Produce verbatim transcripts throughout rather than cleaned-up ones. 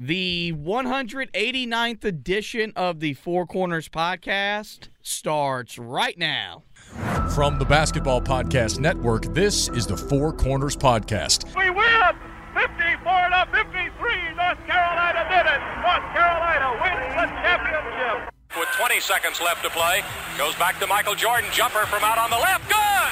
The one hundred eighty-ninth edition of the Four Corners Podcast starts right now. From the Basketball Podcast Network, this is the Four Corners Podcast. We win! fifty-four to fifty-three, North Carolina did it! North Carolina wins the championship! With twenty seconds left to play, goes back to Michael Jordan, jumper from out on the left, good!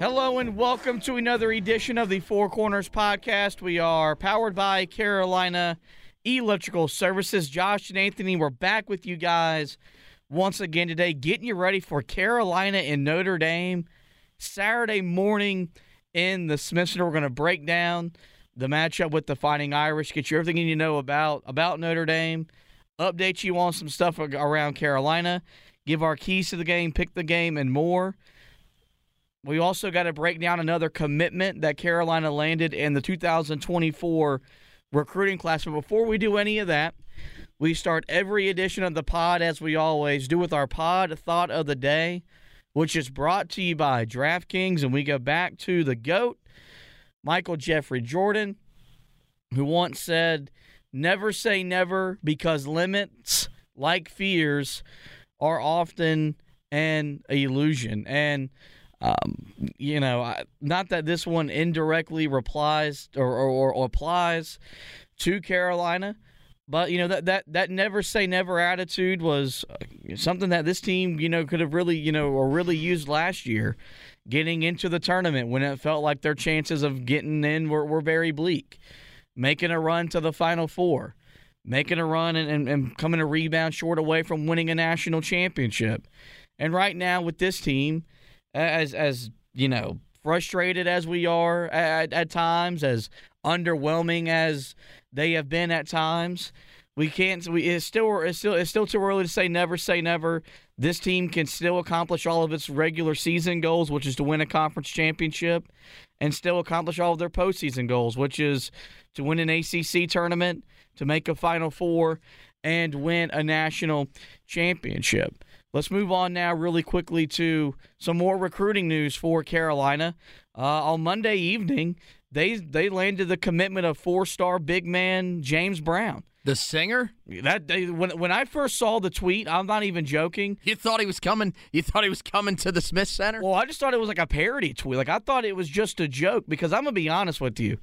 Hello and welcome to another edition of the Four Corners Podcast. We are powered by Carolina Electrical Services. Josh and Anthony, we're back with you guys once again today, getting you ready for Carolina and Notre Dame Saturday morning in the Smith Center. We're going to break down the matchup with the Fighting Irish, get you everything you need to know about, about Notre Dame, update you on some stuff around Carolina, give our keys to the game, pick the game, and more. We also got to break down another commitment that Carolina landed in the two thousand twenty-four recruiting class. But before we do any of that, we start every edition of the pod, as we always do, with our pod thought of the day, which is brought to you by DraftKings. And we go back to the GOAT, Michael Jeffrey Jordan, who once said, "Never say never, because limits, like fears, are often an illusion." And Um, you know, I, not that this one indirectly replies or, or, or applies to Carolina, but, you know, that, that, that never say never attitude was something that this team, you know, could have really, you know, or really used last year getting into the tournament when it felt like their chances of getting in were, were very bleak, making a run to the Final Four, making a run and, and, and coming a rebound short away from winning a national championship. And right now with this team, As, as you know, frustrated as we are at, at times, as underwhelming as they have been at times, we can't. We it's still it's still it's still too early to say never say never. This team can still accomplish all of its regular season goals, which is to win a conference championship, and still accomplish all of their postseason goals, which is to win an A C C tournament, to make a Final Four, and win a national championship. Let's move on now really quickly to some more recruiting news for Carolina. Uh, on Monday evening, they they landed the commitment of four-star big man James Brown. The singer? That they, when when I first saw the tweet, I'm not even joking. You thought he was coming? You thought he was coming to the Smith Center? Well, I just thought it was like a parody tweet. Like I thought it was just a joke, because I'm going to be honest with you.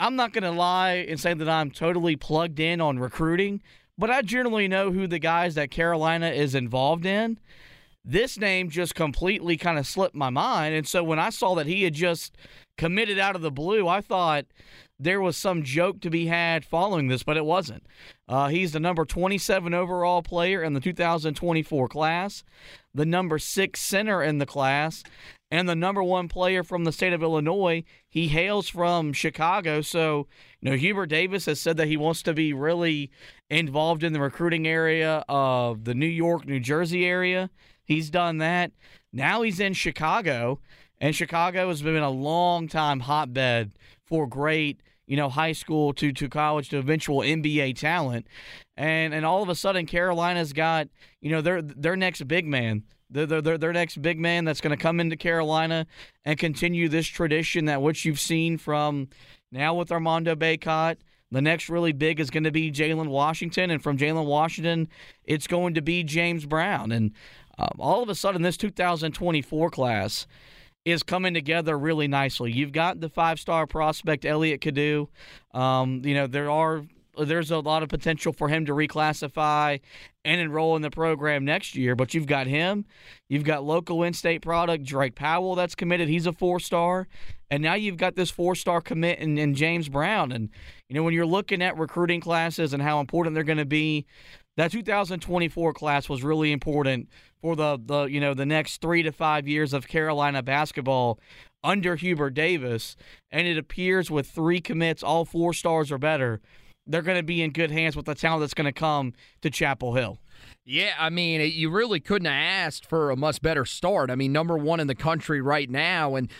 I'm not going to lie and say that I'm totally plugged in on recruiting, but I generally know who the guys that Carolina is involved in. This name just completely kind of slipped my mind. And so when I saw that he had just committed out of the blue, I thought there was some joke to be had following this, but it wasn't. Uh, he's the number twenty-seven overall player in the two thousand twenty-four class, the number six center in the class, and the number one player from the state of Illinois. He hails from Chicago. So, you know, Hubert Davis has said that he wants to be really involved in the recruiting area of the New York, New Jersey area. He's done that. Now he's in Chicago, and Chicago has been a long time hotbed for great, you know, high school to, to college to eventual N B A talent. And and all of a sudden Carolina's got, you know, their their next big man. Their, their, their next big man that's going to come into Carolina and continue this tradition that which you've seen from now with Armando Bacot. The next really big is going to be Jalen Washington, and from Jalen Washington, it's going to be James Brown. And um, all of a sudden, this two thousand twenty-four class is coming together really nicely. You've got the five-star prospect Elliot Cadeau. Um, you know, there are there's a lot of potential for him to reclassify and enroll in the program next year, but you've got him. You've got local in-state product Drake Powell that's committed. He's a four-star. And now you've got this four-star commit in, in James Brown. And, you know, when you're looking at recruiting classes and how important they're going to be, that two thousand twenty-four class was really important for the, the, you know, the next three to five years of Carolina basketball under Hubert Davis. And it appears with three commits, all four stars or better, they're going to be in good hands with the talent that's going to come to Chapel Hill. Yeah, I mean, you really couldn't have asked for a much better start. I mean, number one in the country right now. And,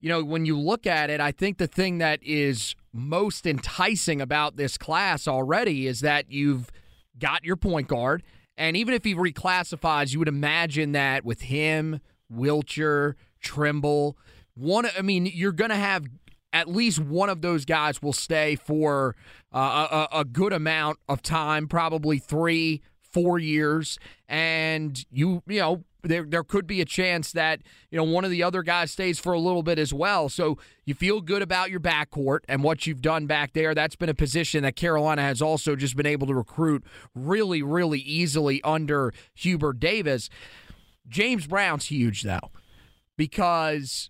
you know, when you look at it, I think the thing that is most enticing about this class already is that you've got your point guard. And even if he reclassifies, you would imagine that with him, Wilcher, Trimble, one, I mean, you're going to have – at least one of those guys will stay for uh, a, a good amount of time, probably three, four years. And, you you know, there there could be a chance that, you know, one of the other guys stays for a little bit as well. So you feel good about your backcourt and what you've done back there. That's been a position that Carolina has also just been able to recruit really, really easily under Hubert Davis. James Brown's huge, though, because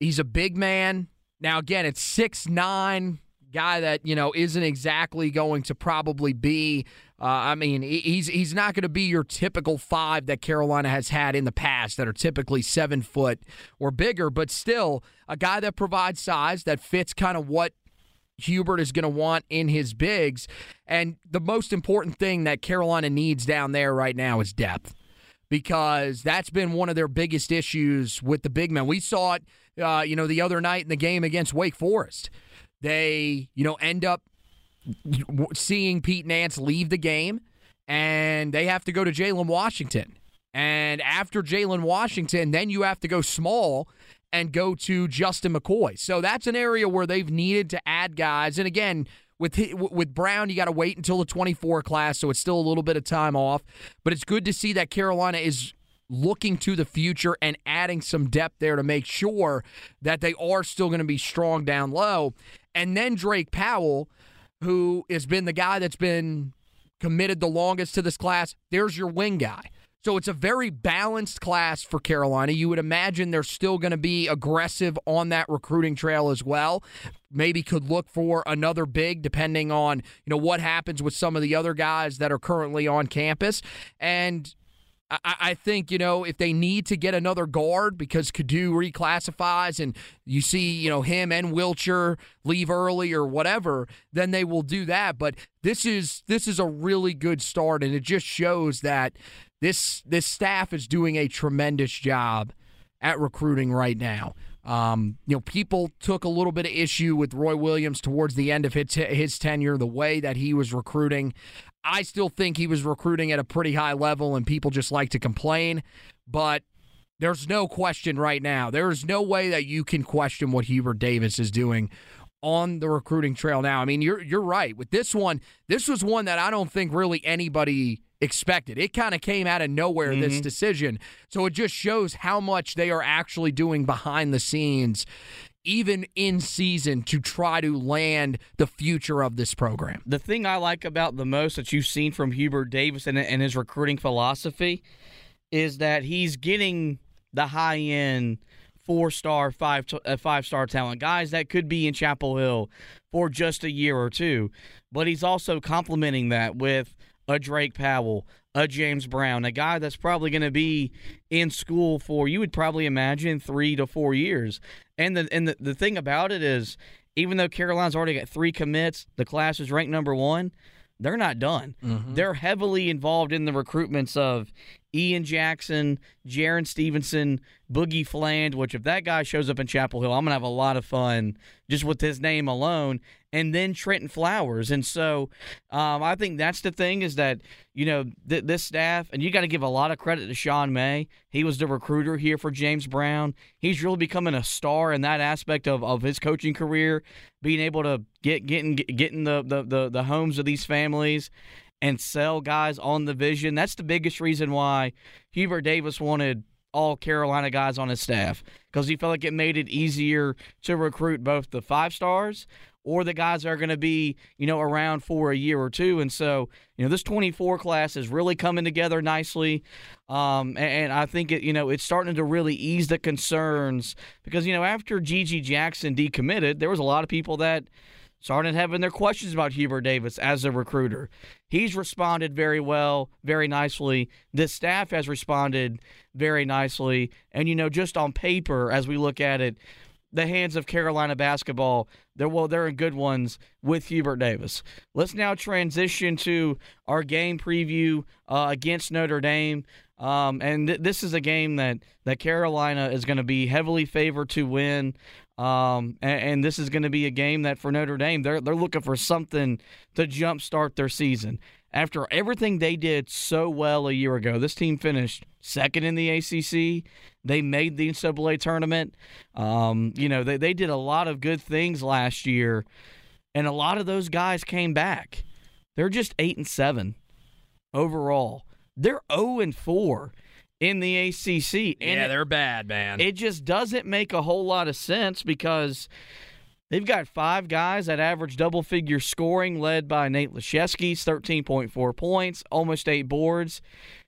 he's a big man. Now, again, it's six nine, guy that, you know, isn't exactly going to probably be, uh, I mean, he's he's not going to be your typical five that Carolina has had in the past that are typically seven foot or bigger, but still a guy that provides size that fits kind of what Hubert is going to want in his bigs. And the most important thing that Carolina needs down there right now is depth, because that's been one of their biggest issues with the big men. We saw it, uh, you know, the other night in the game against Wake Forest. They, you know, end up seeing Pete Nance leave the game, and they have to go to Jalen Washington. And after Jalen Washington, then you have to go small and go to Justin McCoy. So that's an area where they've needed to add guys. And again, With with Brown, you got to wait until the twenty-four class, so it's still a little bit of time off. But it's good to see that Carolina is looking to the future and adding some depth there to make sure that they are still going to be strong down low. And then Drake Powell, who has been the guy that's been committed the longest to this class, there's your wing guy. So it's a very balanced class for Carolina. You would imagine they're still going to be aggressive on that recruiting trail as well. Maybe could look for another big depending on, you know, what happens with some of the other guys that are currently on campus. And I, I think, you know, if they need to get another guard because Cadeau reclassifies and you see, you know, him and Wilcher leave early or whatever, then they will do that. But this is this is a really good start, and it just shows that This this staff is doing a tremendous job at recruiting right now. Um, you know, people took a little bit of issue with Roy Williams towards the end of his, his tenure, the way that he was recruiting. I still think he was recruiting at a pretty high level, and people just like to complain. But there's no question right now. There is no way that you can question what Hubert Davis is doing on the recruiting trail now. I mean, you're you're right. With this one, this was one that I don't think really anybody expected. It kind of came out of nowhere, mm-hmm. this decision. So it just shows how much they are actually doing behind the scenes, even in season, to try to land the future of this program. The thing I like about the most that you've seen from Hubert Davis and, and his recruiting philosophy is that he's getting the high-end four-star, five, uh, five-star talent, guys that could be in Chapel Hill for just a year or two. But he's also complementing that with a Drake Powell, a James Brown, a guy that's probably going to be in school for, you would probably imagine, three to four years. And the and the, the thing about it is, even though Carolina's already got three commits, the class is ranked number one, they're not done. Mm-hmm. They're heavily involved in the recruitments of Ian Jackson, Jaron Stevenson, Boogie Fland, which if that guy shows up in Chapel Hill, I'm going to have a lot of fun just with his name alone. and then Trenton Flowers. And so um, I think that's the thing is that, you know, th- this staff, and you got to give a lot of credit to Sean May. He was the recruiter here for James Brown. He's really becoming a star in that aspect of, of his coaching career, being able to get getting getting the, the, the, the homes of these families and sell guys on the vision. That's the biggest reason why Hubert Davis wanted all Carolina guys on his staff, because he felt like it made it easier to recruit both the five stars or the guys that are going to be, you know, around for a year or two. And so, you know, this twenty-four class is really coming together nicely. Um, and, and I think, it, you know, it's starting to really ease the concerns because, you know, after Gigi Jackson decommitted, there was a lot of people that started having their questions about Hubert Davis as a recruiter. He's responded very well, very nicely. This staff has responded very nicely. And, you know, just on paper, as we look at it, the hands of Carolina basketball, they're, well, they're in good ones with Hubert Davis. Let's now transition to our game preview uh, against Notre Dame. Um, and th- this is a game that, that Carolina is going to be heavily favored to win. Um, and, and this is going to be a game that for Notre Dame, they're, they're looking for something to jumpstart their season. After everything they did so well a year ago, this team finished second in the A C C. They made the N C double A tournament. Um, you know, they, they did a lot of good things last year, and a lot of those guys came back. They're just eight and seven overall. They're oh and four in the A C C. And yeah, they're bad, man. It just doesn't make a whole lot of sense because – they've got five guys that average double-figure scoring, led by Nate Leschewski's thirteen point four points, almost eight boards.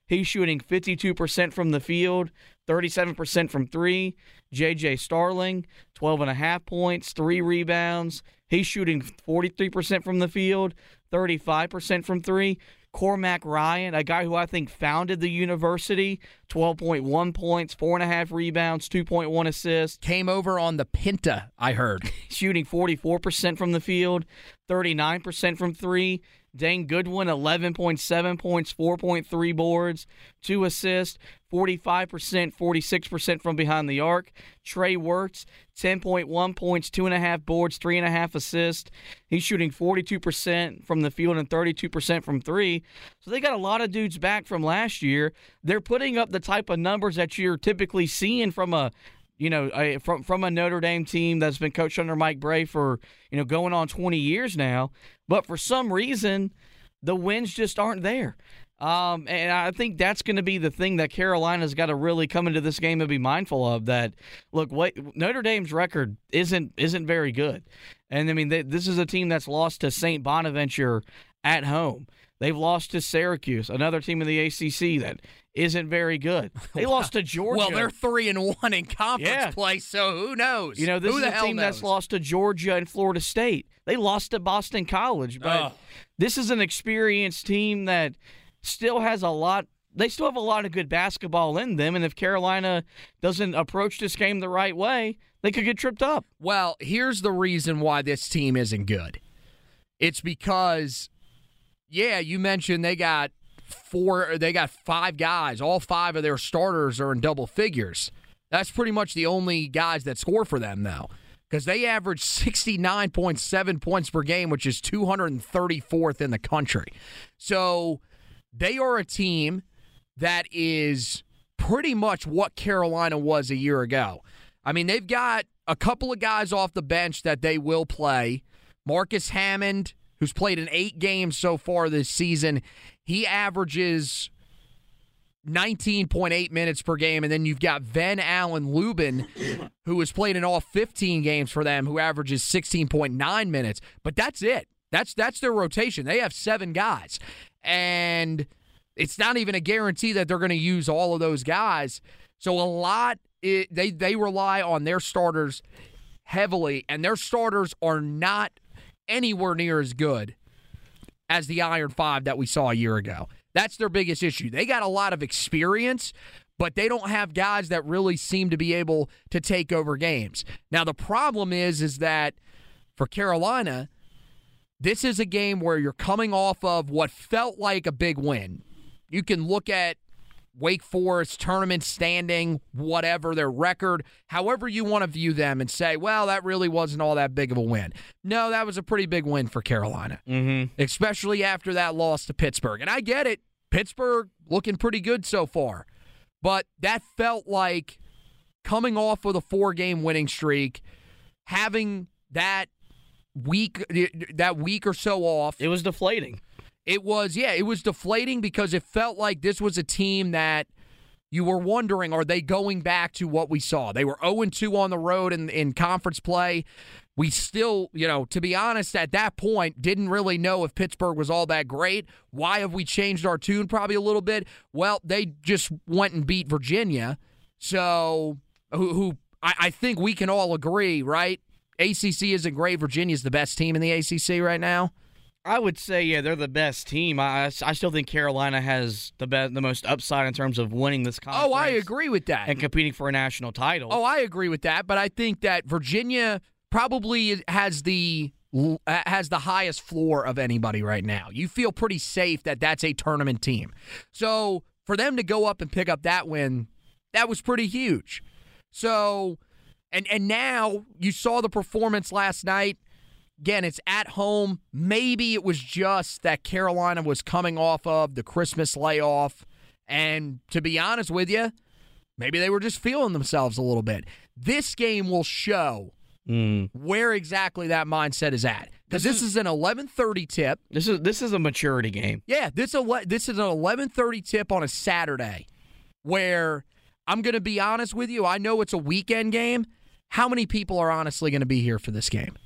He's shooting fifty-two percent from the field, thirty-seven percent from three. J J Starling, twelve point five points, three rebounds. He's shooting forty-three percent from the field, thirty-five percent from three. Cormac Ryan, a guy who I think founded the university, twelve point one points, four point five rebounds, two point one assists. Came over on the Pinta, I heard. Shooting forty-four percent from the field, thirty-nine percent from three. Dane Goodwin, eleven point seven points, four point three boards, two assists, forty-five percent, forty-six percent from behind the arc. Trey Wirtz, ten point one points, two point five boards, three point five assists. He's shooting forty-two percent from the field and thirty-two percent from three. So they got a lot of dudes back from last year. They're putting up the type of numbers that you're typically seeing from a You know, a, from from a Notre Dame team that's been coached under Mike Bray for, you know, going on twenty years now. But for some reason, the wins just aren't there. Um, and I think that's going to be the thing that Carolina's got to really come into this game and be mindful of. That, look, what, Notre Dame's record isn't isn't very good. And, I mean, they, this is a team that's lost to Saint Bonaventure at home. They've lost to Syracuse, another team in the A C C that isn't very good. They lost to Georgia. Well, they're three and one in conference yeah. play, so who knows? You know, this who is a team knows? that's lost to Georgia and Florida State. They lost to Boston College, but oh. this is an experienced team that still has a lot. They still have a lot of good basketball in them, and if Carolina doesn't approach this game the right way, they could get tripped up. Well, here's the reason why this team isn't good. It's because, yeah, you mentioned they got four, they got five guys. All five of their starters are in double figures. That's pretty much the only guys that score for them, though, because they average sixty-nine point seven points per game, which is two hundred thirty-fourth in the country. So they are a team that is pretty much what Carolina was a year ago. I mean, they've got a couple of guys off the bench that they will play. Marcus Hammond, who's played in eight games so far this season, he averages nineteen point eight minutes per game. And then you've got Ven Allen Lubin, who has played in all fifteen games for them, who averages sixteen point nine minutes. But that's it. That's that's their rotation. They have seven guys. And it's not even a guarantee that they're going to use all of those guys. So a lot, it, they, they rely on their starters heavily, and their starters are not anywhere near as good as the Iron Five that we saw a year ago. That's their biggest issue. They got a lot of experience, but they don't have guys that really seem to be able to take over games. Now, the problem is, is that for Carolina, this is a game where you're coming off of what felt like a big win. You can look at Wake Forest tournament standing, whatever, their record, however you want to view them and say, well, that really wasn't all that big of a win. No, that was a pretty big win for Carolina, mm-hmm. especially after that loss to Pittsburgh. And I get it. Pittsburgh looking pretty good so far. But that felt like coming off with a four-game winning streak, having that week, that week or so off. It was deflating. It was, yeah, it was deflating because it felt like this was a team that you were wondering, are they going back to what we saw? They were oh and two on the road in, in conference play. We still, you know, to be honest, at that point, didn't really know if Pittsburgh was all that great. Why have we changed our tune probably a little bit? Well, they just went and beat Virginia, so who, who I, I think we can all agree, right? A C C isn't great. Virginia's the best team in the A C C right now. I would say, yeah, they're the best team. I, I still think Carolina has the best, the most upside in terms of winning this conference. Oh, I agree with that. And competing for a national title. Oh, I agree with that. But I think that Virginia probably has the has the highest floor of anybody right now. You feel pretty safe that that's a tournament team. So for them to go up and pick up that win, that was pretty huge. So, and and now you saw the performance last night. Again, it's at home. Maybe it was just that Carolina was coming off of the Christmas layoff. And to be honest with you, maybe they were just feeling themselves a little bit. This game will show mm. where exactly that mindset is at. Because this, this is, is an eleven thirty tip. This is this is a maturity game. Yeah, this, this is an eleven thirty tip on a Saturday where I'm going to be honest with you. I know it's a weekend game. How many people are honestly going to be here for this game?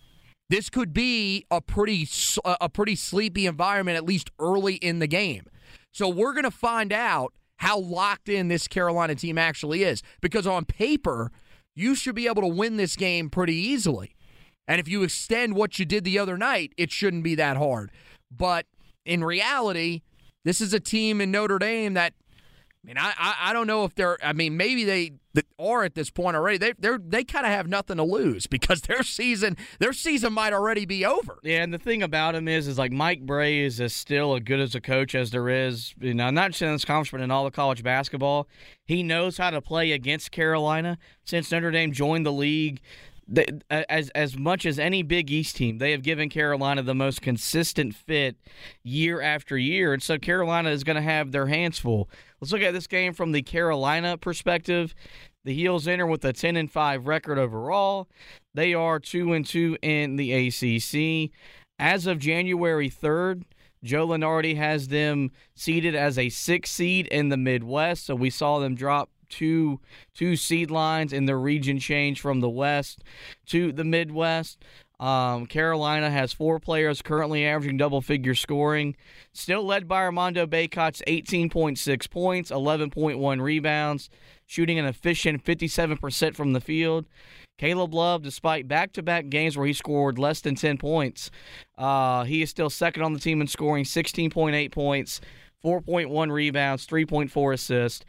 This could be a pretty a pretty sleepy environment, at least early in the game. So we're going to find out how locked in this Carolina team actually is. Because on paper, you should be able to win this game pretty easily. And if you extend what you did the other night, it shouldn't be that hard. But in reality, this is a team in Notre Dame that, I mean, I, I don't know if they're, I mean, maybe they... that are at this point already, they they they kind of have nothing to lose because their season their season might already be over. Yeah, and the thing about him is, is like Mike Bray is as still as good as a coach as there is, you know, not just in this conference, but in all the college basketball. He knows how to play against Carolina. Since Notre Dame joined the league, they, as as much as any Big East team, they have given Carolina the most consistent fit year after year, and so Carolina is going to have their hands full. Let's look at this game from the Carolina perspective. The Heels enter with a ten and five record overall. They are two and two in the A C C. As of January third, Joe Lunardi has them seeded as a sixth seed in the Midwest, so we saw them drop two two seed lines in their region change from the West to the Midwest. Um, Carolina has four players currently averaging double-figure scoring, still led by Armando Bacot's eighteen point six points, eleven point one rebounds, shooting an efficient fifty-seven percent from the field. Caleb Love, despite back-to-back games where he scored less than ten points, uh, he is still second on the team in scoring, sixteen point eight points, four point one rebounds, three point four assists.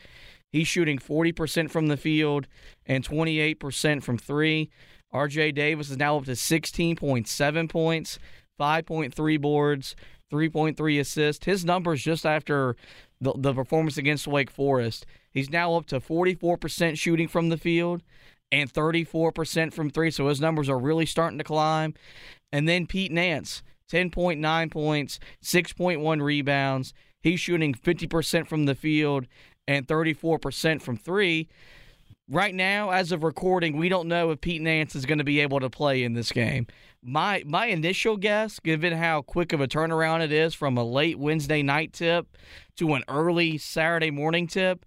He's shooting forty percent from the field and twenty-eight percent from three. R J. Davis is now up to sixteen point seven points, five point three boards, three point three assists. His numbers just after the, the performance against Wake Forest. He's now up to forty-four percent shooting from the field and thirty-four percent from three, so his numbers are really starting to climb. And then Pete Nance, ten point nine points, six point one rebounds. He's shooting fifty percent from the field and thirty-four percent from three. Right now, as of recording, we don't know if Pete Nance is going to be able to play in this game. My my initial guess, given how quick of a turnaround it is from a late Wednesday night tip to an early Saturday morning tip,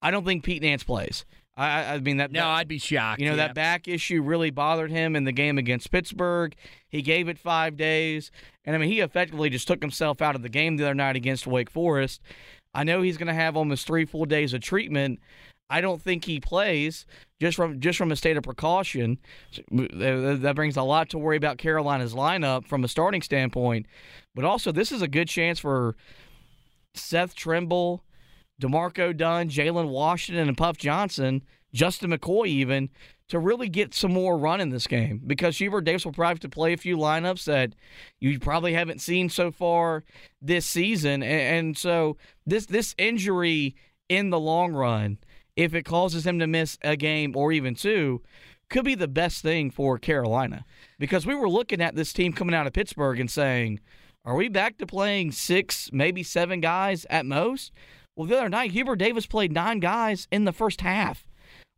I don't think Pete Nance plays. I, I mean that. No, that, I'd be shocked. You know, yeah. That back issue really bothered him in the game against Pittsburgh. He gave it five days, and I mean he effectively just took himself out of the game the other night against Wake Forest. I know he's going to have almost three full days of treatment. I don't think he plays just from just from a state of precaution. That brings a lot to worry about Carolina's lineup from a starting standpoint. But also, this is a good chance for Seth Trimble, DeMarco Dunn, Jalen Washington, and Puff Johnson, Justin McCoy even, to really get some more run in this game because Hubert Davis will probably have to play a few lineups that you probably haven't seen so far this season. And so this this injury in the long run, if it causes him to miss a game or even two, could be the best thing for Carolina. Because we were looking at this team coming out of Pittsburgh and saying, are we back to playing six, maybe seven guys at most? Well, the other night, Hubert Davis played nine guys in the first half.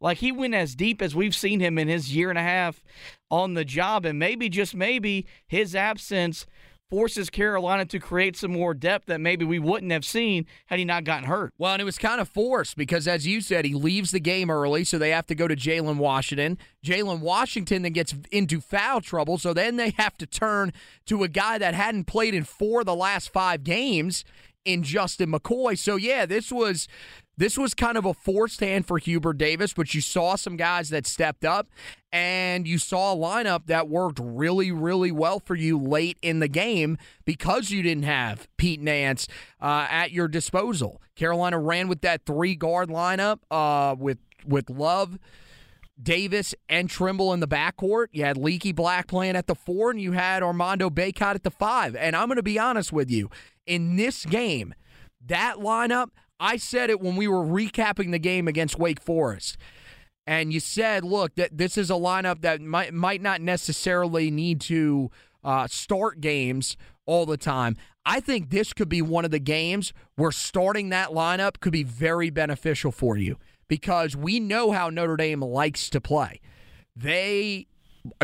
Like, he went as deep as we've seen him in his year and a half on the job, and maybe, just maybe, his absence forces Carolina to create some more depth that maybe we wouldn't have seen had he not gotten hurt. Well, and it was kind of forced because, as you said, he leaves the game early, so they have to go to Jalen Washington. Jalen Washington then gets into foul trouble, so then they have to turn to a guy that hadn't played in four of the last five games in Justin McCoy. So, yeah, this was... This was kind of a forced hand for Hubert Davis, but you saw some guys that stepped up, and you saw a lineup that worked really, really well for you late in the game because you didn't have Pete Nance uh, at your disposal. Carolina ran with that three-guard lineup uh, with with Love, Davis, and Trimble in the backcourt. You had Leaky Black playing at the four, and you had Armando Bacot at the five. And I'm going to be honest with you, in this game, that lineup, I said it when we were recapping the game against Wake Forest, and you said, look, that this is a lineup that might might not necessarily need to uh, start games all the time. I think this could be one of the games where starting that lineup could be very beneficial for you because we know how Notre Dame likes to play. They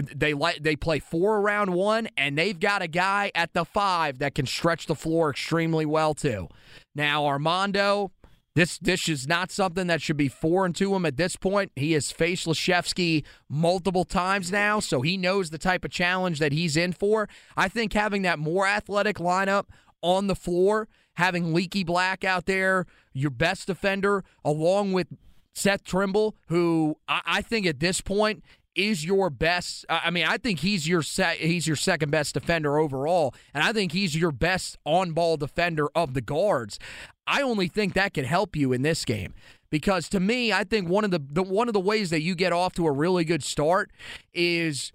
they like they play four around one, and they've got a guy at the five that can stretch the floor extremely well too. Now, Armando, this, this is not something that should be foreign to him at this point. He has faced Leshevsky multiple times now, so he knows the type of challenge that he's in for. I think having that more athletic lineup on the floor, having Leaky Black out there, your best defender, along with Seth Trimble, who I, I think at this point is your best. I mean, I think he's your se- he's your second best defender overall, and I think he's your best on-ball defender of the guards. I only think that could help you in this game because, to me, I think one of the, the one of the ways that you get off to a really good start is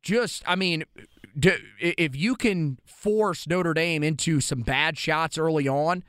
just, I mean, do, if you can force Notre Dame into some bad shots early on,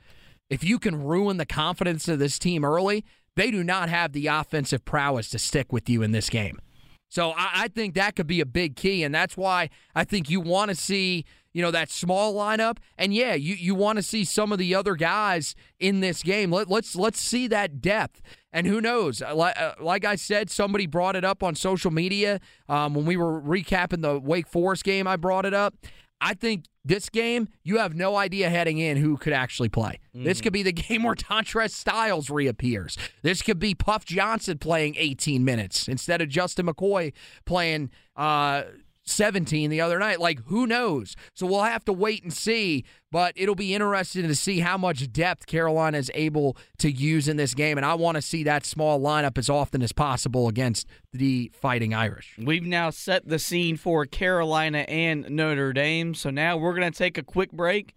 if you can ruin the confidence of this team early, they do not have the offensive prowess to stick with you in this game. So I think that could be a big key, and that's why I think you want to see, you know, that small lineup. And, yeah, you, you want to see some of the other guys in this game. Let, let's let's see that depth. And who knows? Like I said, somebody brought it up on social media um, when we were recapping the Wake Forest game. I brought it up. I think this game, you have no idea heading in who could actually play. Mm. This could be the game where Dontrez Styles reappears. This could be Puff Johnson playing eighteen minutes instead of Justin McCoy playing uh, seventeen the other night. Like, who knows? So we'll have to wait and see, but it'll be interesting to see how much depth Carolina is able to use in this game, and I want to see that small lineup as often as possible against the Fighting Irish. We've now set the scene for Carolina and Notre Dame, so now we're going to take a quick break.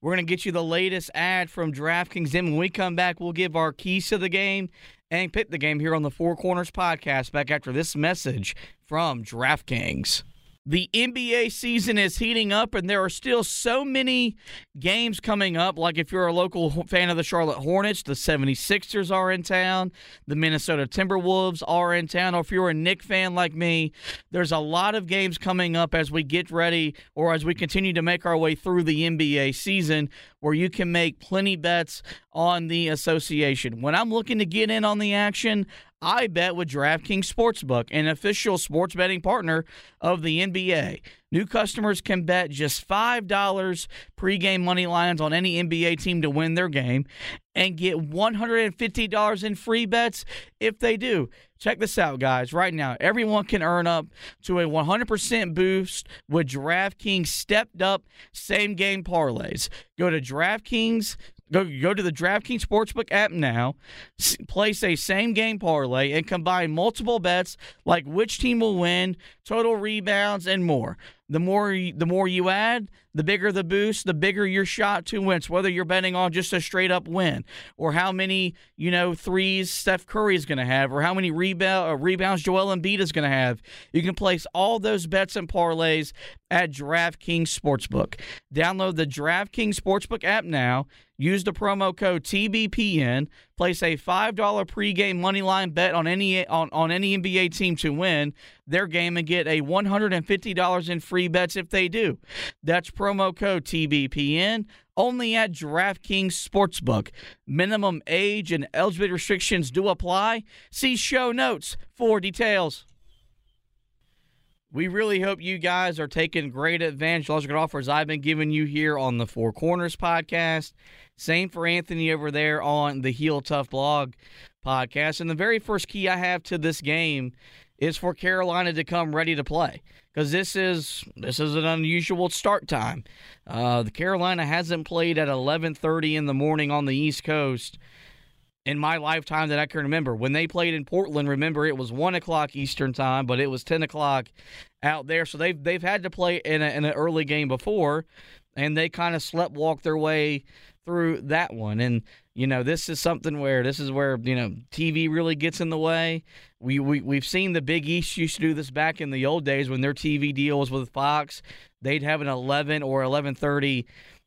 We're going to get you the latest ad from DraftKings, and when we come back, we'll give our keys to the game and pick the game here on the Four Corners Podcast back after this message from DraftKings. The N B A season is heating up, and there are still so many games coming up. Like, if you're a local fan of the Charlotte Hornets, the seventy-sixers are in town. The Minnesota Timberwolves are in town. Or if you're a Knicks fan like me, there's a lot of games coming up as we get ready or as we continue to make our way through the N B A season where you can make plenty bets on the association. When I'm looking to get in on the action, I bet with DraftKings Sportsbook, an official sports betting partner of the N B A. New customers can bet just five dollars pregame money lines on any N B A team to win their game and get one hundred fifty dollars in free bets if they do. Check this out, guys. Right now, everyone can earn up to a one hundred percent boost with DraftKings stepped-up same-game parlays. Go to DraftKings. Go, go to the DraftKings Sportsbook app now, s- place a same-game parlay, and combine multiple bets like which team will win, total rebounds, and more. The more, the more you add, The bigger the boost, the bigger your shot to wins, whether you're betting on just a straight-up win or how many, you know, threes Steph Curry is going to have or how many rebound, or rebounds Joel Embiid is going to have. You can place all those bets and parlays at DraftKings Sportsbook. Download the DraftKings Sportsbook app now. Use the promo code T B P N. Place a five dollar pregame moneyline bet on any on, on any N B A team to win their game and get a one hundred fifty dollars in free bets if they do. That's promo code T B P N only at DraftKings Sportsbook. Minimum age and eligibility restrictions do apply. See show notes for details. We really hope you guys are taking great advantage of the offers I've been giving you here on the Four Corners Podcast. Same for Anthony over there on the Heel Tough Blog Podcast. And the very first key I have to this game is for Carolina to come ready to play, because this is this is an unusual start time. Uh, the Carolina hasn't played at eleven thirty in the morning on the East Coast in my lifetime that I can remember. When they played in Portland, remember, it was one o'clock Eastern time, but it was ten o'clock out there. So they've, they've had to play in, a, in an early game before, and they kind of slept walk their way through that one. And, you know, this is something where this is where, you know, T V really gets in the way. We, we, we've seen the Big East used to do this back in the old days when their T V deal was with Fox. They'd have an eleven or eleven thirty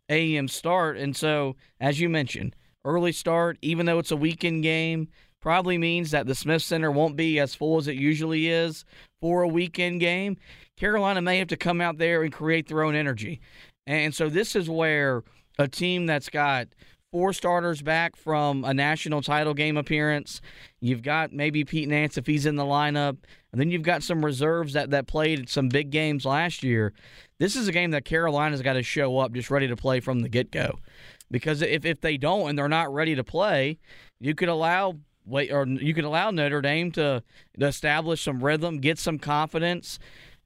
a m start. And so, as you mentioned, early start, even though it's a weekend game, probably means that the Smith Center won't be as full as it usually is for a weekend game. Carolina may have to come out there and create their own energy. And so this is where a team that's got four starters back from a national title game appearance, you've got maybe Pete Nance if he's in the lineup, and then you've got some reserves that, that played some big games last year. This is a game that Carolina's got to show up just ready to play from the get-go. Because if, if they don't and they're not ready to play, you could allow wait or you could allow Notre Dame to, to establish some rhythm, get some confidence,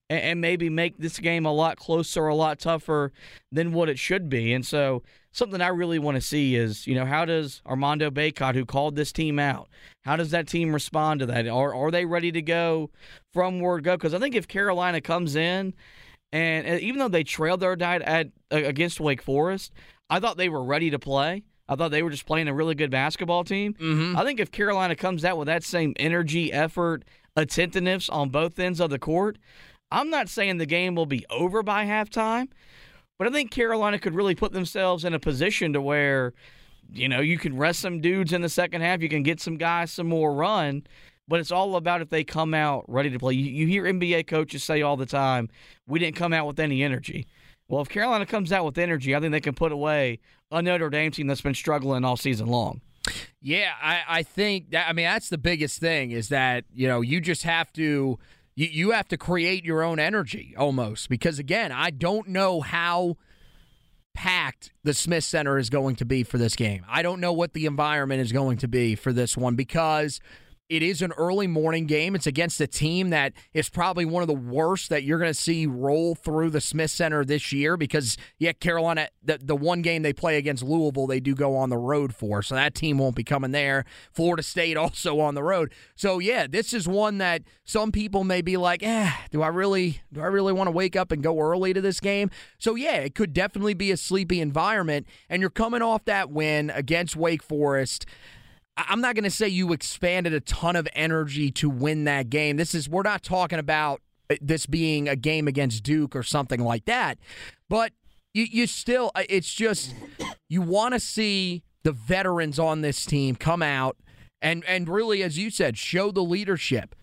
and, and maybe make this game a lot closer, a lot tougher than what it should be. And so something I really want to see is, you know, how does Armando Bacot, who called this team out, how does that team respond to that? Are are they ready to go from word go? Because I think if Carolina comes in, and even though they trailed their night at against Wake Forest, I thought they were ready to play. I thought they were just playing a really good basketball team. Mm-hmm. I think if Carolina comes out with that same energy, effort, attentiveness on both ends of the court, I'm not saying the game will be over by halftime, but I think Carolina could really put themselves in a position to where, you know, you can rest some dudes in the second half, you can get some guys some more run, but it's all about if they come out ready to play. You, you hear N B A coaches say all the time, we didn't come out with any energy. Well, if Carolina comes out with energy, I think they can put away a Notre Dame team that's been struggling all season long. Yeah, I, I think that, I mean, that's the biggest thing is that, you know, you just have to, you, you have to create your own energy almost, because again, I don't know how packed the Smith Center is going to be for this game. I don't know what the environment is going to be for this one, because it is an early morning game. It's against a team that is probably one of the worst that you're going to see roll through the Smith Center this year, because, yeah, Carolina, the, the one game they play against Louisville, they do go on the road for. So that team won't be coming there. Florida State also on the road. So, yeah, this is one that some people may be like, eh, do I really, do I really want to wake up and go early to this game? So, yeah, it could definitely be a sleepy environment. And you're coming off that win against Wake Forest. I'm not going to say you expanded a ton of energy to win that game. This is, we're not talking about this being a game against Duke or something like that. But you, you still, it's just, you want to see the veterans on this team come out and, and really, as you said, show the leadership.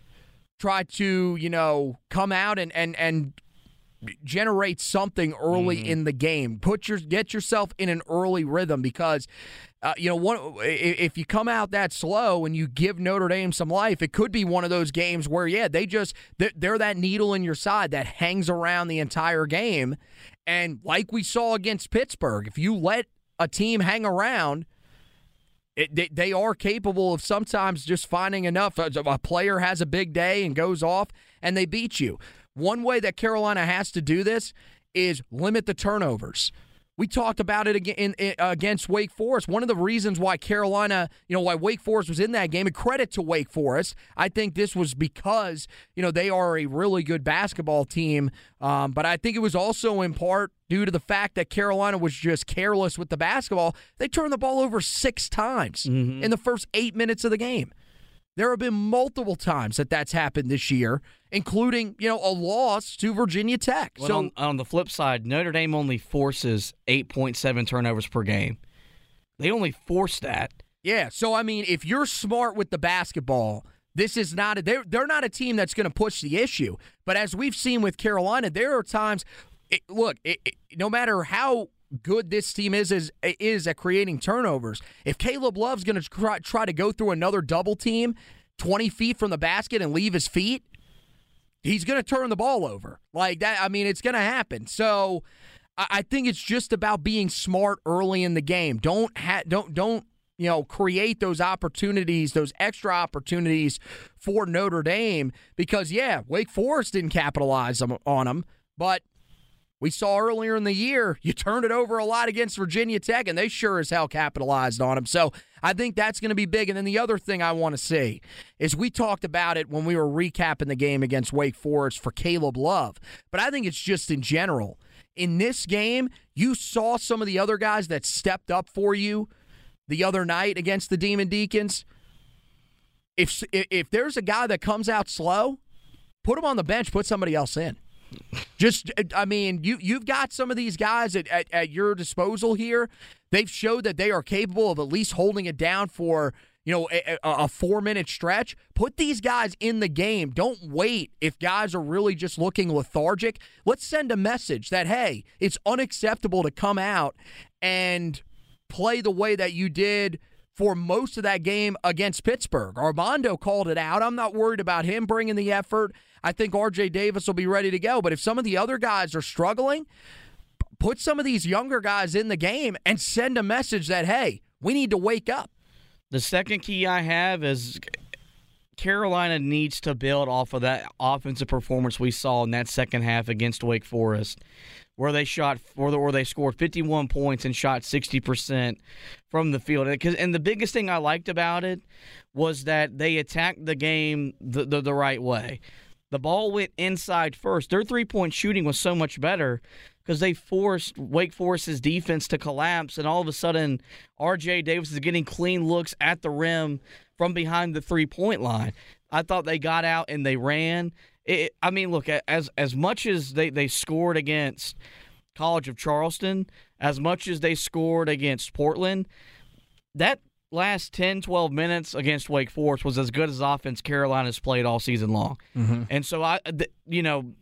Try to, you know, come out and, and, and generate something early mm. in the game. Put your, get yourself in an early rhythm, because Uh, you know, one, if you come out that slow and you give Notre Dame some life, it could be one of those games where, yeah, they just, they're that needle in your side that hangs around the entire game. And like we saw against Pittsburgh, if you let a team hang around, it, they, they are capable of sometimes just finding enough. A player has a big day and goes off, and they beat you. One way that Carolina has to do this is limit the turnovers. We talked about it again against Wake Forest. One of the reasons why Carolina, you know, why Wake Forest was in that game, and credit to Wake Forest, I think this was because, you know, they are a really good basketball team. Um, but I think it was also in part due to the fact that Carolina was just careless with the basketball. They turned the ball over six times mm-hmm. in the first eight minutes of the game. There have been multiple times that that's happened this year, including, you know, a loss to Virginia Tech. Well, so on, on the flip side, Notre Dame only forces eight point seven turnovers per game. They only force that. Yeah, so, I mean, if you're smart with the basketball, this is not a, they're, they're not a team that's going to push the issue. But as we've seen with Carolina, there are times, it, look, it, it, no matter how good this team is is is at creating turnovers, if Caleb Love's going to try, try to go through another double team twenty feet from the basket and leave his feet, he's going to turn the ball over. Like that, I mean, it's going to happen. So I, I think it's just about being smart early in the game. Don't ha- don't don't you know, create those opportunities, those extra opportunities for Notre Dame, because yeah, Wake Forest didn't capitalize on them, but we saw earlier in the year, you turned it over a lot against Virginia Tech, and they sure as hell capitalized on them. So I think that's going to be big. And then the other thing I want to see is, we talked about it when we were recapping the game against Wake Forest for Caleb Love, but I think it's just in general. In this game, you saw some of the other guys that stepped up for you the other night against the Demon Deacons. If, if there's a guy that comes out slow, put him on the bench, put somebody else in. Just, I mean, you, you've got some of these guys at, at, at your disposal here. They've showed that they are capable of at least holding it down for, you know, a, a four-minute stretch. Put these guys in the game. Don't wait if guys are really just looking lethargic. Let's send a message that, hey, it's unacceptable to come out and play the way that you did for most of that game against Pittsburgh. Armando called it out. I'm not worried about him bringing the effort. I think R J. Davis will be ready to go. But if some of the other guys are struggling, put some of these younger guys in the game and send a message that, hey, we need to wake up. The second key I have is Carolina needs to build off of that offensive performance we saw in that second half against Wake Forest, where they shot, or they scored fifty-one points and shot sixty percent from the field. And, and the biggest thing I liked about it was that they attacked the game the, the, the right way. The ball went inside first. Their three-point shooting was so much better because they forced Wake Forest's defense to collapse, and all of a sudden R J. Davis is getting clean looks at the rim from behind the three-point line. I thought they got out and they ran. It, I mean, look, as as much as they, they scored against College of Charleston, as much as they scored against Portland, that last ten, twelve minutes against Wake Forest was as good as offense Carolina's played all season long. Mm-hmm. And so, I, you know,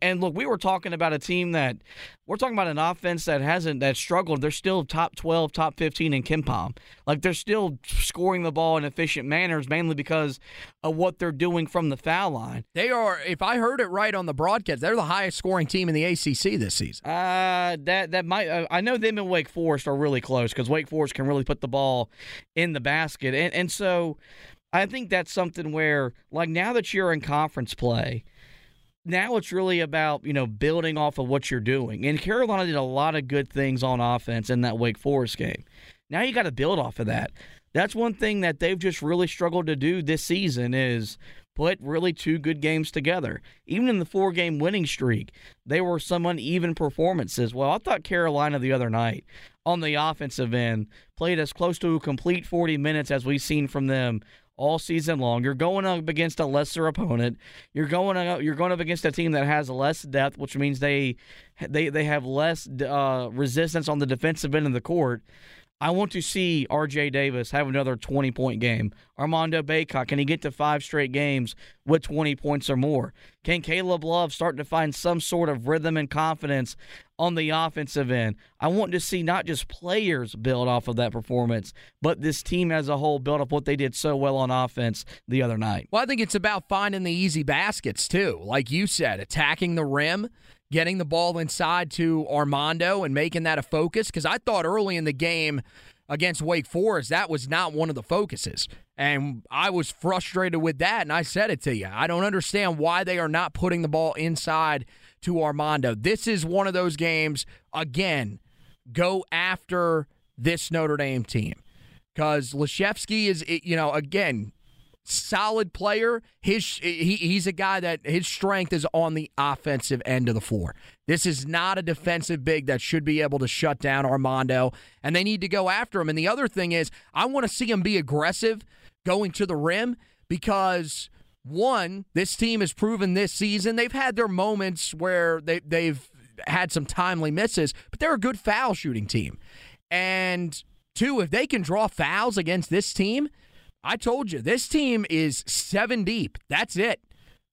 and look, we were talking about a team that – we're talking about an offense that hasn't – that struggled. They're still top twelve, top fifteen in KenPom. Like, they're still scoring the ball in efficient manners, mainly because of what they're doing from the foul line. They are – if I heard it right on the broadcast, they're the highest-scoring team in the A C C this season. Uh, that that might uh, – I know them and Wake Forest are really close because Wake Forest can really put the ball in the basket. And, and so I think that's something where, like, now that you're in conference play – now it's really about, you know, building off of what you're doing. And Carolina did a lot of good things on offense in that Wake Forest game. Now you got to build off of that. That's one thing that they've just really struggled to do this season is put really two good games together. Even in the four-game winning streak, they were some uneven performances. Well, I thought Carolina the other night on the offensive end played as close to a complete forty minutes as we've seen from them all season long. You're going up against a lesser opponent. You're going up, you're going up against a team that has less depth, which means they they they have less uh, resistance on the defensive end of the court. I want to see R J. Davis have another twenty-point game. Armando Bacot, can he get to five straight games with twenty points or more? Can Caleb Love start to find some sort of rhythm and confidence on the offensive end? I want to see not just players build off of that performance, but this team as a whole build up what they did so well on offense the other night. Well, I think it's about finding the easy baskets too. Like you said, attacking the rim, getting the ball inside to Armando and making that a focus, because I thought early in the game against Wake Forest, that was not one of the focuses. And I was frustrated with that, and I said it to you. I don't understand why they are not putting the ball inside to Armando. This is one of those games, again, go after this Notre Dame team. Because Leshefsky is, you know, again, solid player. His he, He's a guy that his strength is on the offensive end of the floor. This is not a defensive big that should be able to shut down Armando, and they need to go after him. And the other thing is, I want to see him be aggressive going to the rim because, one, this team has proven this season, they've had their moments where they, they've had some timely misses, but they're a good foul shooting team. And two, if they can draw fouls against this team, I told you, this team is seven deep. That's it.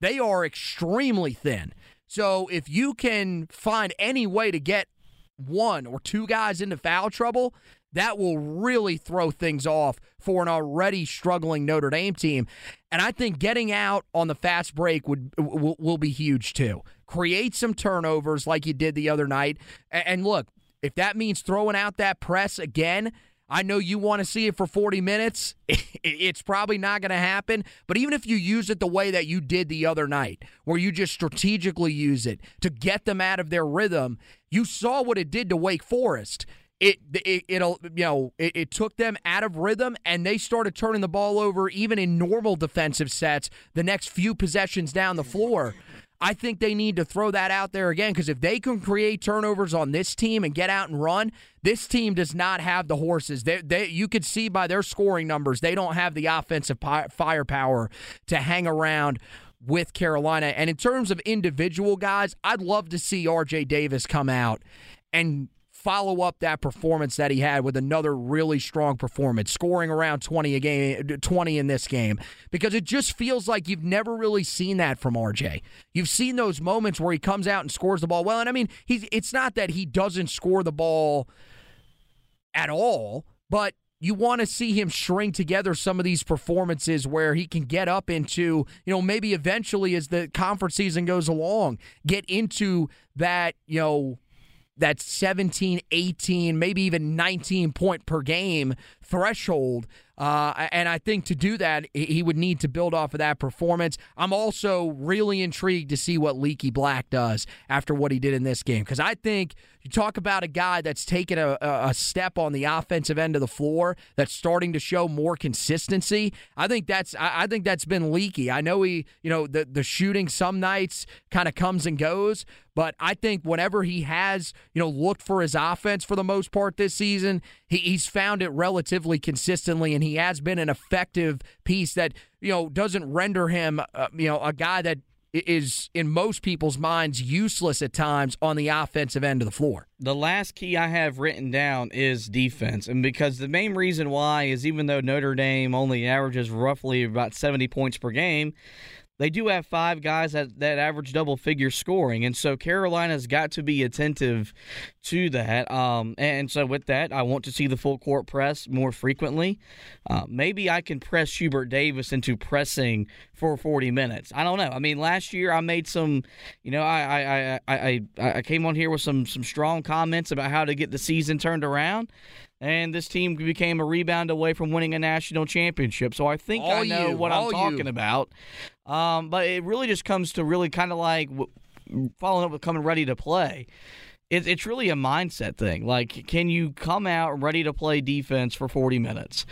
They are extremely thin. So if you can find any way to get one or two guys into foul trouble, that will really throw things off for an already struggling Notre Dame team. And I think getting out on the fast break would will, will be huge too. Create some turnovers like you did the other night. And look, if that means throwing out that press again, I know you want to see it for forty minutes. It's probably not going to happen. But even if you use it the way that you did the other night, where you just strategically use it to get them out of their rhythm, you saw what it did to Wake Forest. It it it'll you know it, it took them out of rhythm, and they started turning the ball over even in normal defensive sets the next few possessions down the floor. I think they need to throw that out there again, because if they can create turnovers on this team and get out and run, this team does not have the horses. They, they, you could see by their scoring numbers, they don't have the offensive firepower to hang around with Carolina. And in terms of individual guys, I'd love to see R J. Davis come out and follow up that performance that he had with another really strong performance, scoring around twenty a game, twenty in this game, because it just feels like you've never really seen that from R J. You've seen those moments where he comes out and scores the ball well, and I mean, he's it's not that he doesn't score the ball at all, but you want to see him string together some of these performances where he can get up into, you know, maybe eventually as the conference season goes along, get into that, you know, that seventeen, eighteen, maybe even nineteen-point per game threshold. Uh, and I think to do that, he would need to build off of that performance. I'm also really intrigued to see what Leaky Black does after what he did in this game, because I think you talk about a guy that's taken a, a step on the offensive end of the floor, that's starting to show more consistency. I think that's I think that's been Leaky. I know he, you know, the the shooting some nights kind of comes and goes, but I think whenever he has, you know, looked for his offense for the most part this season, he, he's found it relatively consistently, and he has been an effective piece that, you know, doesn't render him, uh, you know, a guy that is in most people's minds useless at times on the offensive end of the floor. The last key I have written down is defense, and because the main reason why is even though Notre Dame only averages roughly about seventy points per game, they do have five guys that, that average double-figure scoring, and so Carolina's got to be attentive to that. Um, and so with that, I want to see the full-court press more frequently. Uh, maybe I can press Hubert Davis into pressing for forty minutes. I don't know. I mean, last year I made some, you know, I I I I, I came on here with some some strong comments about how to get the season turned around. And this team became a rebound away from winning a national championship. So I think all I know you, what I'm talking you. about. Um, but it really just comes to really kind of like following up with coming ready to play. It, it's really a mindset thing. Like, can you come out ready to play defense for forty minutes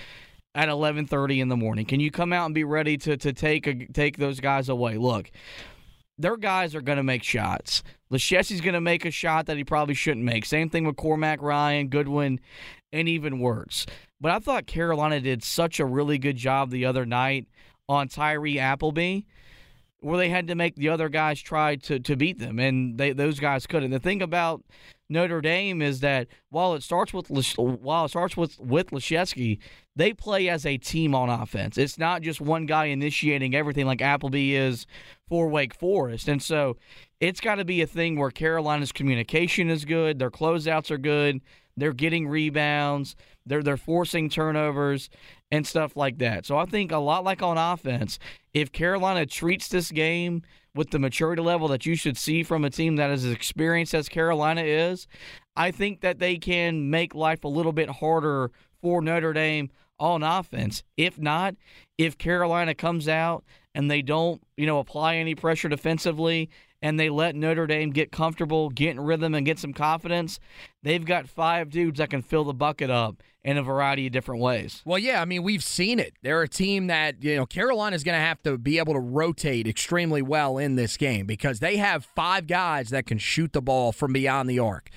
at eleven thirty in the morning? Can you come out and be ready to to take a, take those guys away? Look, their guys are going to make shots. Leshefsky's going to make a shot that he probably shouldn't make. Same thing with Cormac Ryan, Goodwin, and even Wirtz. But I thought Carolina did such a really good job the other night on Tyree Appleby, where they had to make the other guys try to, to beat them, and they, those guys couldn't. The thing about Notre Dame is that while it starts with while it starts with with Leshefsky, they play as a team on offense. It's not just one guy initiating everything like Appleby is for Wake Forest, and so it's got to be a thing where Carolina's communication is good, their closeouts are good, they're getting rebounds, they're they're forcing turnovers and stuff like that. So I think a lot like on offense, if Carolina treats this game with the maturity level that you should see from a team that is as experienced as Carolina is, I think that they can make life a little bit harder for Notre Dame on offense. If not, if Carolina comes out and they don't, you know, apply any pressure defensively and they let Notre Dame get comfortable, get in rhythm, and get some confidence, they've got five dudes that can fill the bucket up in a variety of different ways. Well, yeah, I mean, we've seen it. They're a team that, you know, Carolina's going to have to be able to rotate extremely well in this game because they have five guys that can shoot the ball from beyond the arc.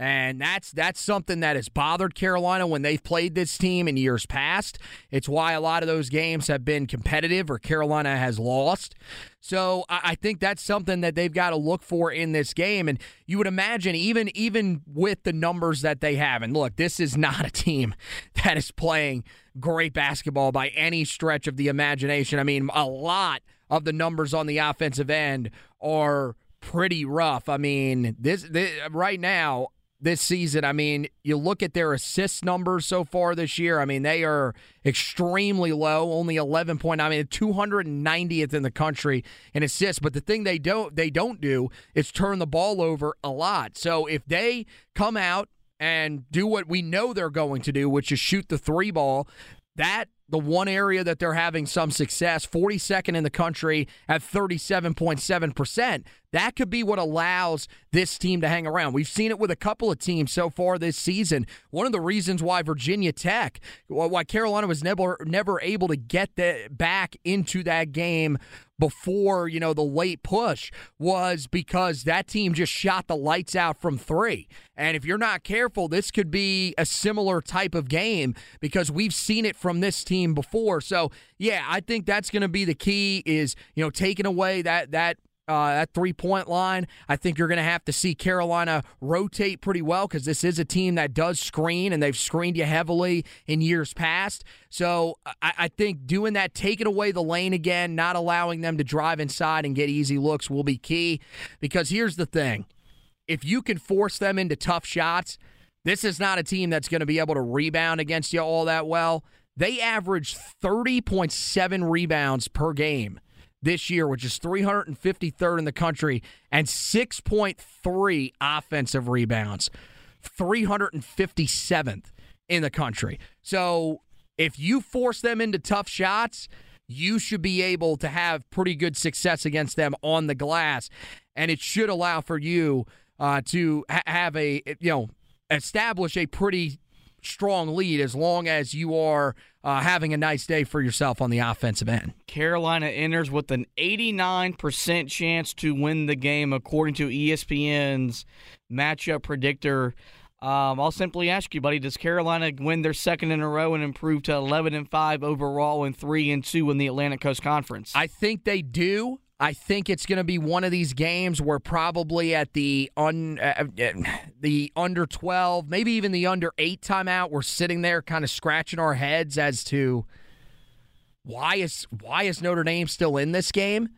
And that's that's something that has bothered Carolina when they've played this team in years past. It's why a lot of those games have been competitive or Carolina has lost. So I think that's something that they've got to look for in this game. And you would imagine even even with the numbers that they have, and look, this is not a team that is playing great basketball by any stretch of the imagination. I mean, a lot of the numbers on the offensive end are pretty rough. I mean, this, this right now, this season, I mean, you look at their assist numbers so far this year, I mean, they are extremely low, only eleven point nine, I mean, two hundred ninetieth in the country in assists. But the thing they don't they don't do is turn the ball over a lot. So if they come out and do what we know they're going to do, which is shoot the three ball, that the one area that they're having some success, forty-second in the country at thirty-seven point seven percent. That could be what allows this team to hang around. We've seen it with a couple of teams so far this season. One of the reasons why Virginia Tech, why Carolina was never never able to get that back into that game before, you know, the late push was because that team just shot the lights out from three. And if you're not careful, this could be a similar type of game because we've seen it from this team before. So, yeah, I think that's going to be the key is, you know, taking away that that Uh, that three-point line. I think you're going to have to see Carolina rotate pretty well because this is a team that does screen, and they've screened you heavily in years past. So I, I think doing that, taking away the lane again, not allowing them to drive inside and get easy looks will be key because here's the thing. If you can force them into tough shots, this is not a team that's going to be able to rebound against you all that well. They average thirty point seven rebounds per game this year, which is three hundred fifty-third in the country, and six point three offensive rebounds, three hundred fifty-seventh in the country. So if you force them into tough shots, you should be able to have pretty good success against them on the glass, and it should allow for you uh, to ha- have a, you know, establish a pretty strong lead as long as you are uh, having a nice day for yourself on the offensive end. Carolina enters with an eighty-nine percent chance to win the game, according to E S P N's matchup predictor. Um, I'll simply ask you, buddy, does Carolina win their second in a row and improve to eleven and five overall and three and two in the Atlantic Coast Conference? I think they do. I think it's going to be one of these games where probably at the un, uh, the under twelve, maybe even the under eight timeout, we're sitting there kind of scratching our heads as to why is why is Notre Dame still in this game?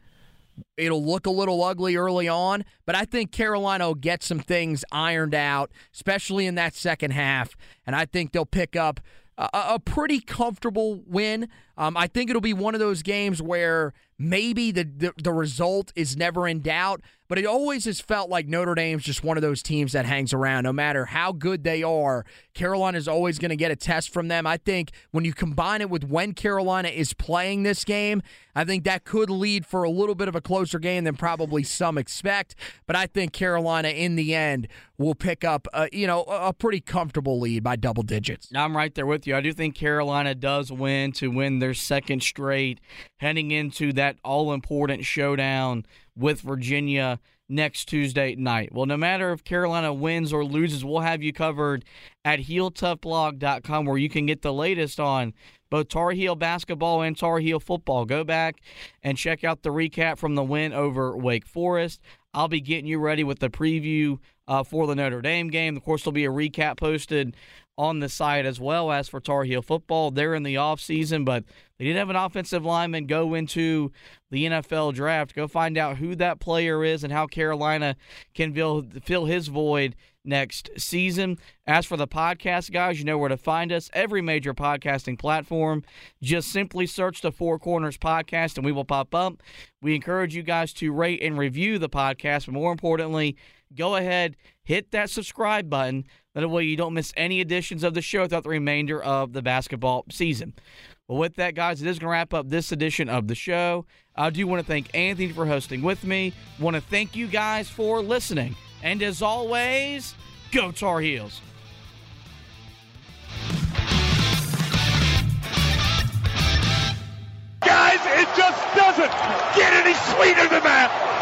It'll look a little ugly early on, but I think Carolina will get some things ironed out, especially in that second half, and I think they'll pick up a, a pretty comfortable win. Um, I think it'll be one of those games where maybe the, the the result is never in doubt, but it always has felt like Notre Dame's just one of those teams that hangs around. No matter how good they are, Carolina's always going to get a test from them. I think when you combine it with when Carolina is playing this game, I think that could lead for a little bit of a closer game than probably some expect, but I think Carolina in the end will pick up a, you know, a pretty comfortable lead by double digits. I'm right there with you. I do think Carolina does win to win their second straight heading into that all-important showdown with Virginia next Tuesday night. Well, no matter if Carolina wins or loses, we'll have you covered at heel tough blog dot com, where you can get the latest on both Tar Heel basketball and Tar Heel football. Go back and check out the recap from the win over Wake Forest. I'll be getting you ready with the preview uh, for the Notre Dame game. Of course, there'll be a recap posted on the site as well. As for Tar Heel football, they're in the offseason, but they did have an offensive lineman go into the N F L draft. Go find out who that player is and how Carolina can fill, fill his void next season. As for the podcast, guys, you know where to find us. Every major podcasting platform. Just simply search the Four Corners Podcast and we will pop up. We encourage you guys to rate and review the podcast, but more importantly, go ahead, hit that subscribe button. That way you don't miss any editions of the show throughout the remainder of the basketball season. Well, with that, guys, it is going to wrap up this edition of the show. I do want to thank Anthony for hosting with me. I want to thank you guys for listening. And as always, go Tar Heels. Guys, it just doesn't get any sweeter than that.